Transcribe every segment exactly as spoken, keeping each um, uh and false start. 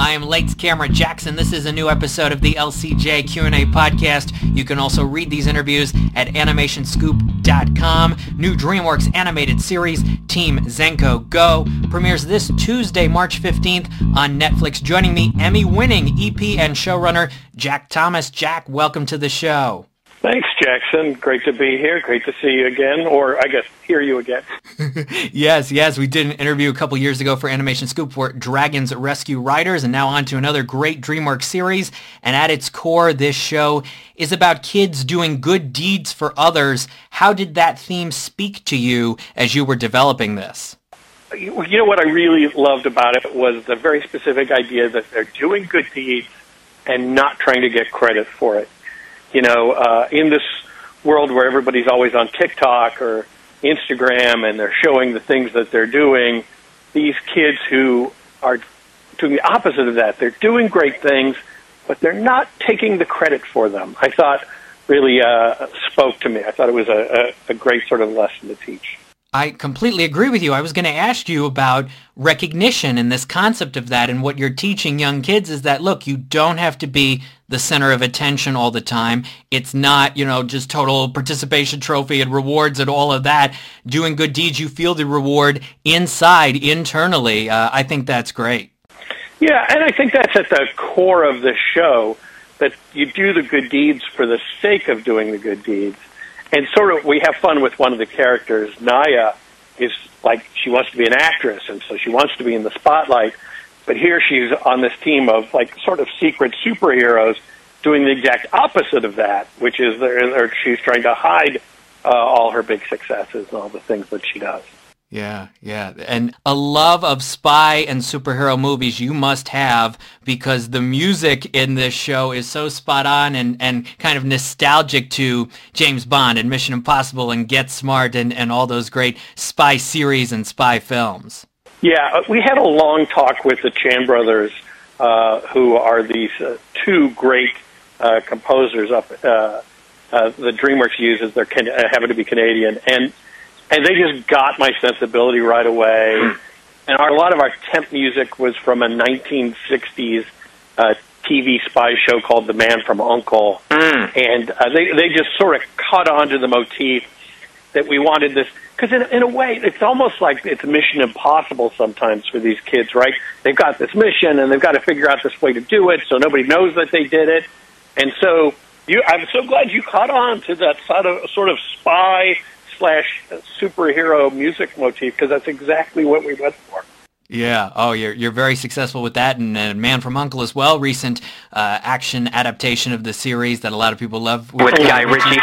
I am Lights Camera Jackson. This is a new episode of the L C J Q and A podcast. You can also read these interviews at animation scoop dot com. New DreamWorks animated series Team Zenko Go premieres this Tuesday, March fifteenth on Netflix. Joining me, Emmy-winning E P and showrunner Jack Thomas. Jack, welcome to the show. Thanks, Jackson. Great to be here. Great to see you again, or I guess hear you again. yes, yes. We did an interview a couple years ago for Animation Scoop for Dragons Rescue Riders, and now on to another great DreamWorks series. And at its core, this show is about kids doing good deeds for others. How did that theme speak to you as you were developing this? You know what I really loved about it was the very specific idea that they're doing good deeds and not trying to get credit for it. You know, uh, in this world where everybody's always on TikTok or Instagram and they're showing the things that they're doing, these kids who are doing the opposite of that, they're doing great things, but they're not taking the credit for them, I thought really uh, spoke to me. I thought it was a, a, a great sort of lesson to teach. I completely agree with you. I was going to ask you about recognition and this concept of that, and what you're teaching young kids is that, look, you don't have to be the center of attention all the time. It's not, you know, just total participation trophy and rewards and all of that. Doing good deeds, you feel the reward inside, internally. Uh, I think that's great. Yeah, and I think that's at the core of the show, that you do the good deeds for the sake of doing the good deeds. And sort of, we have fun with one of the characters. Naya is like, she wants to be an actress, and so she wants to be in the spotlight. But here she's on this team of, like, sort of secret superheroes doing the exact opposite of that, which is they're, she's trying to hide uh, all her big successes and all the things that she does. Yeah, yeah. And a love of spy and superhero movies you must have, because the music in this show is so spot on and, and kind of nostalgic to James Bond and Mission Impossible and Get Smart and, and all those great spy series and spy films. Yeah, we had a long talk with the Chan brothers, uh, who are these uh, two great uh, composers up uh, uh, the DreamWorks uses. They're can- happen to be Canadian. And And they just got my sensibility right away. And our, a lot of our temp music was from a nineteen sixties uh, T V spy show called The Man from U N C L E And uh, they, they just sort of caught on to the motif that we wanted this. Because in, in a way, it's almost like it's Mission Impossible sometimes for these kids, right? They've got this mission, and they've got to figure out this way to do it so nobody knows that they did it. And so you, I'm so glad you caught on to that sort of, sort of spy slash superhero music motif, because that's exactly what we went for. Yeah. Oh, you're you're very successful with that, and, and Man from U N C L E as well. Recent uh, action adaptation of the series that a lot of people love with Guy Ritchie.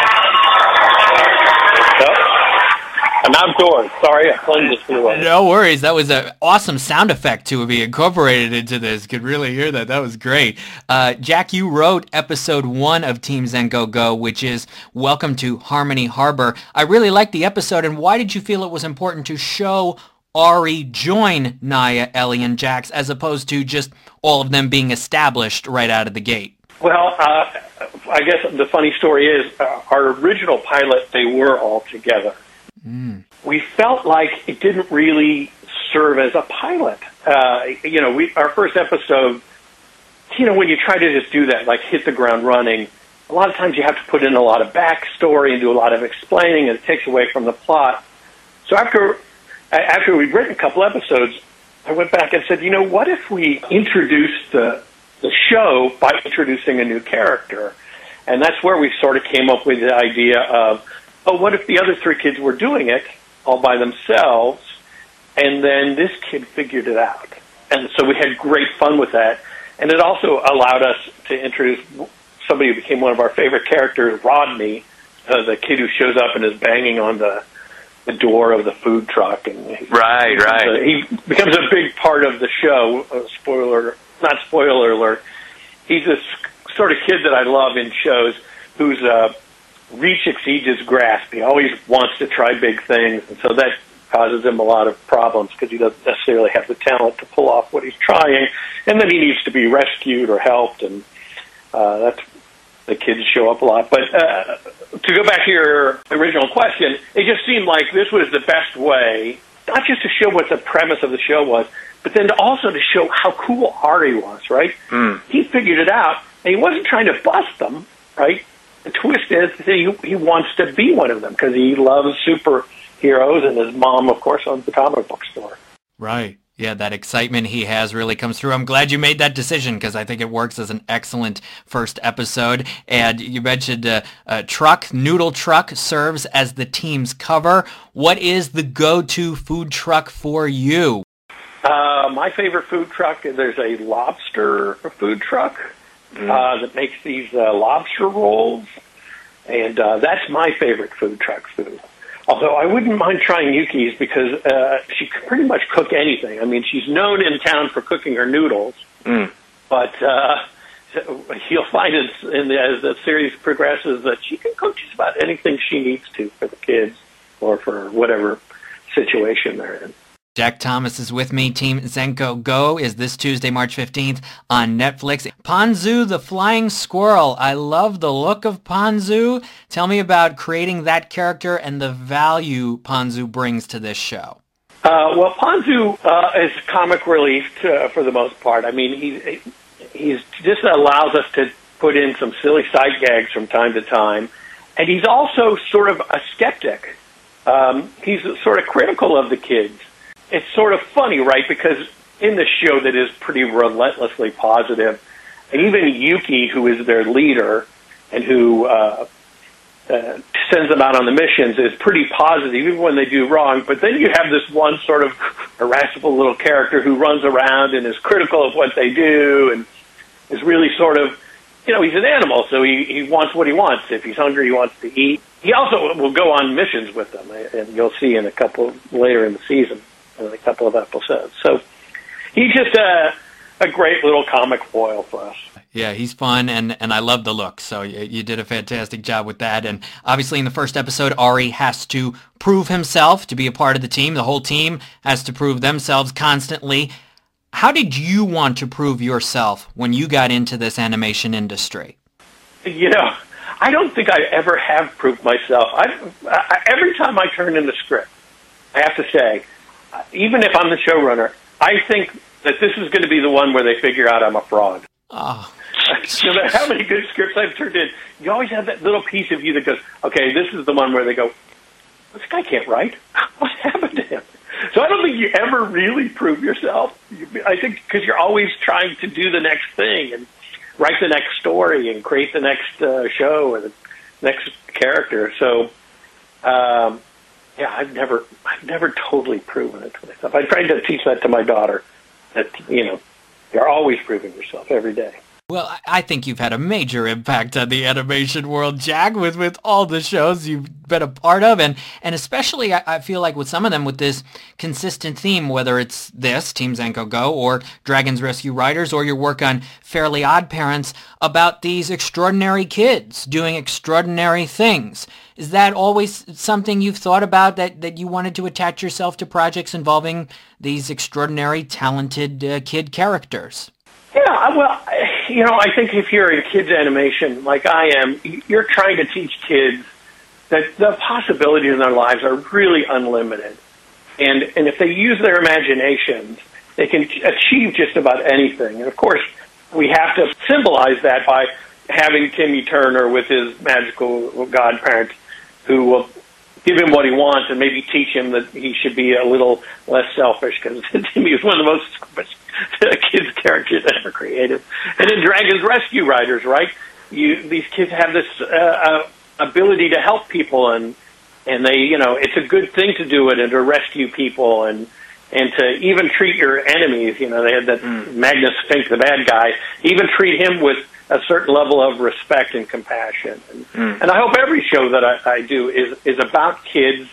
I'm outdoors. Sorry, I plunged this away. No worries. That was an awesome sound effect to be incorporated into this. Could really hear that. That was great. Uh, Jack, you wrote episode one of Team Zenko Go, which is Welcome to Harmony Harbor. I really liked the episode, and why did you feel it was important to show Ari join Naya, Ellie, and Jax, as opposed to just all of them being established right out of the gate? Well, uh, I guess the funny story is uh, our original pilot, they were all together. Mm. We felt like it didn't really serve as a pilot. Uh, you know, we, our first episode, you know, when you try to just do that, like hit the ground running, a lot of times you have to put in a lot of backstory and do a lot of explaining, and it takes away from the plot. So after after we'd written a couple episodes, I went back and said, you know, what if we introduced the, the show by introducing a new character? And that's where we sort of came up with the idea of, oh, what if the other three kids were doing it all by themselves, and then this kid figured it out? And so we had great fun with that. And it also allowed us to introduce somebody who became one of our favorite characters, Rodney, uh, the kid who shows up and is banging on the, the door of the food truck. And he, right, he right. A, he becomes a big part of the show. Uh, spoiler, not spoiler alert. He's this sort of kid that I love in shows who's uh, reach exceeds his grasp. He always wants to try big things, and so that causes him a lot of problems because he doesn't necessarily have the talent to pull off what he's trying, and then he needs to be rescued or helped, and uh, that's the kids show up a lot. But uh, to go back to your original question, it just seemed like this was the best way not just to show what the premise of the show was, but then to also to show how cool Ari was, right? Mm. He figured it out, and he wasn't trying to bust them, right? The twist is that he, he wants to be one of them because he loves superheroes, and his mom, of course, owns the comic book store. Right. Yeah, that excitement he has really comes through. I'm glad you made that decision because I think it works as an excellent first episode. And you mentioned uh, uh, Truck, Noodle Truck serves as the team's cover. What is the go-to food truck for you? Uh, my favorite food truck, there's a lobster food truck mm. uh, that makes these uh, lobster rolls. And uh, that's my favorite food truck food. Although I wouldn't mind trying Yuki's because uh, she can pretty much cook anything. I mean, she's known in town for cooking her noodles, mm. but uh, you'll find as, in the, as the series progresses that she can cook just about anything she needs to for the kids or for whatever situation they're in. Jack Thomas is with me. Team Zenko Go is this Tuesday, March fifteenth on Netflix. Ponzu the Flying Squirrel. I love the look of Ponzu. Tell me about creating that character and the value Ponzu brings to this show. Uh, well, Ponzu uh, is comic relief to, for the most part. I mean, he he's just allows us to put in some silly side gags from time to time. And he's also sort of a skeptic. Um, he's sort of critical of the kids. It's sort of funny, right, because in the show that is pretty relentlessly positive, and even Yuki, who is their leader and who uh, uh, sends them out on the missions, is pretty positive, even when they do wrong. But then you have this one sort of irascible little character who runs around and is critical of what they do and is really sort of, you know, he's an animal, so he, he wants what he wants. If he's hungry, he wants to eat. He also will go on missions with them, and you'll see in a couple later in the season. In a couple of episodes. So he's just a, a great little comic foil for us. Yeah, he's fun, and, and I love the look. So you, you did a fantastic job with that. And obviously in the first episode, Ari has to prove himself to be a part of the team. The whole team has to prove themselves constantly. How did you want to prove yourself when you got into this animation industry? You know, I don't think I ever have proved myself. I've, I, every time I turn in the script, I have to say, even if I'm the showrunner, I think that this is going to be the one where they figure out I'm a fraud. Oh. No matter how many good scripts I've turned in, you always have that little piece of you that goes, okay, this is the one where they go, this guy can't write. What happened to him? So I don't think you ever really prove yourself. I think because you're always trying to do the next thing and write the next story and create the next uh, show or the next character. So... um Yeah, I've never, I've never totally proven it to myself. I tried to teach that to my daughter, that, you know, you're always proving yourself every day. Well, I think you've had a major impact on the animation world, Jack, with, with all the shows you've been a part of. And, and especially, I, I feel like with some of them, with this consistent theme, whether it's this, Team Zenko Go, or Dragons Rescue Riders, or your work on Fairly OddParents, about these extraordinary kids doing extraordinary things. Is that always something you've thought about, that, that you wanted to attach yourself to projects involving these extraordinary, talented uh, kid characters? Yeah, well, you know, I think if you're in kids' animation like I am, you're trying to teach kids that the possibilities in their lives are really unlimited. And and if they use their imaginations, they can achieve just about anything. And, of course, we have to symbolize that by having Timmy Turner with his magical godparent who will give him what he wants and maybe teach him that he should be a little less selfish because Timmy is one of the most... kids' characters ever created. And in Dragons Rescue Riders, right? You, these kids have this uh, uh, ability to help people, and and they, you know, it's a good thing to do it and to rescue people and and to even treat your enemies. You know, they had that mm. Magnus Fink, the bad guy, even treat him with a certain level of respect and compassion. And, mm. and I hope every show that I, I do is is about kids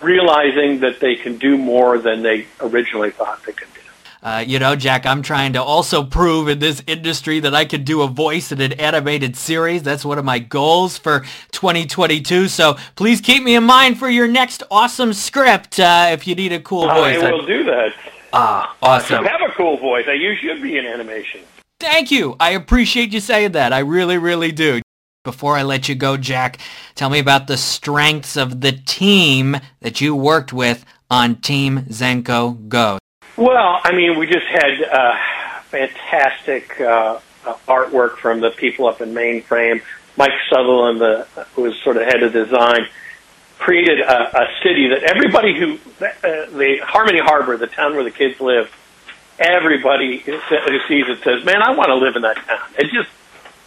realizing that they can do more than they originally thought they could do. Uh, you know, Jack, I'm trying to also prove in this industry that I could do a voice in an animated series. That's one of my goals for twenty twenty-two. So please keep me in mind for your next awesome script uh, if you need a cool oh, voice. I will I... do that. Ah, awesome. You have a cool voice. You should be in animation. Thank you. I appreciate you saying that. I really, really do. Before I let you go, Jack, tell me about the strengths of the team that you worked with on Team Zenko Go. Well, I mean, we just had uh, fantastic uh, artwork from the people up in Mainframe. Mike Sutherland, the, who was sort of head of design, created a, a city that everybody who, uh, the Harmony Harbor, the town where the kids live, everybody who sees it says, man, I want to live in that town. It just,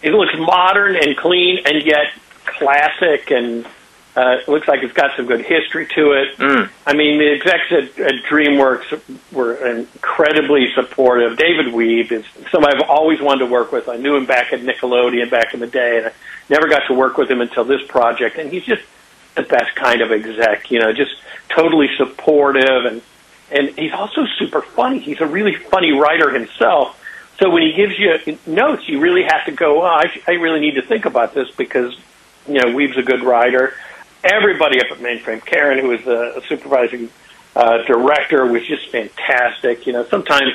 it looks modern and clean and yet classic, and uh, it looks like it's got some good history to it. Mm. I mean, the execs at, at DreamWorks were incredibly supportive. David Weave is somebody I've always wanted to work with. I knew him back at Nickelodeon back in the day, and I never got to work with him until this project, and he's just the best kind of exec, you know, just totally supportive, and and he's also super funny. He's a really funny writer himself. So when he gives you notes, you really have to go, oh, I, I really need to think about this because, you know, Weeb's a good writer. Everybody up at Mainframe, Karen, who was the supervising uh, director, was just fantastic. You know, sometimes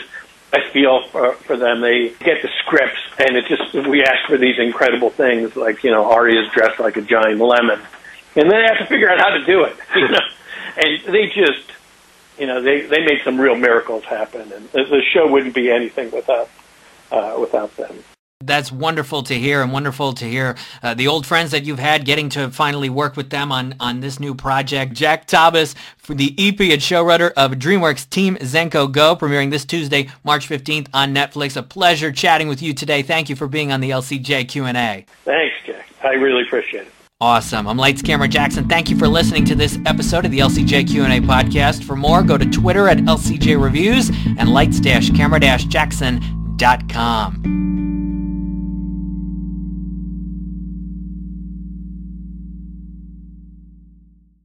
I feel for, for them, they get the scripts, and it just, we ask for these incredible things, like, you know, Ari is dressed like a giant lemon. And then they have to figure out how to do it, you know. And they just, you know, they, they made some real miracles happen. And the show wouldn't be anything without uh, without them. That's wonderful to hear, and wonderful to hear uh, the old friends that you've had getting to finally work with them on, on this new project. Jack Thomas, for the E P and showrunner of DreamWorks' Team Zenko Go, premiering this Tuesday, March fifteenth on Netflix. A pleasure chatting with you today. Thank you for being on the L C J Q and A. Thanks, Jack. I really appreciate it. Awesome. I'm Lights Camera Jackson. Thank you for listening to this episode of the L C J Q and A podcast. For more, go to Twitter at L C J Reviews and lights dash camera dash jackson dot com.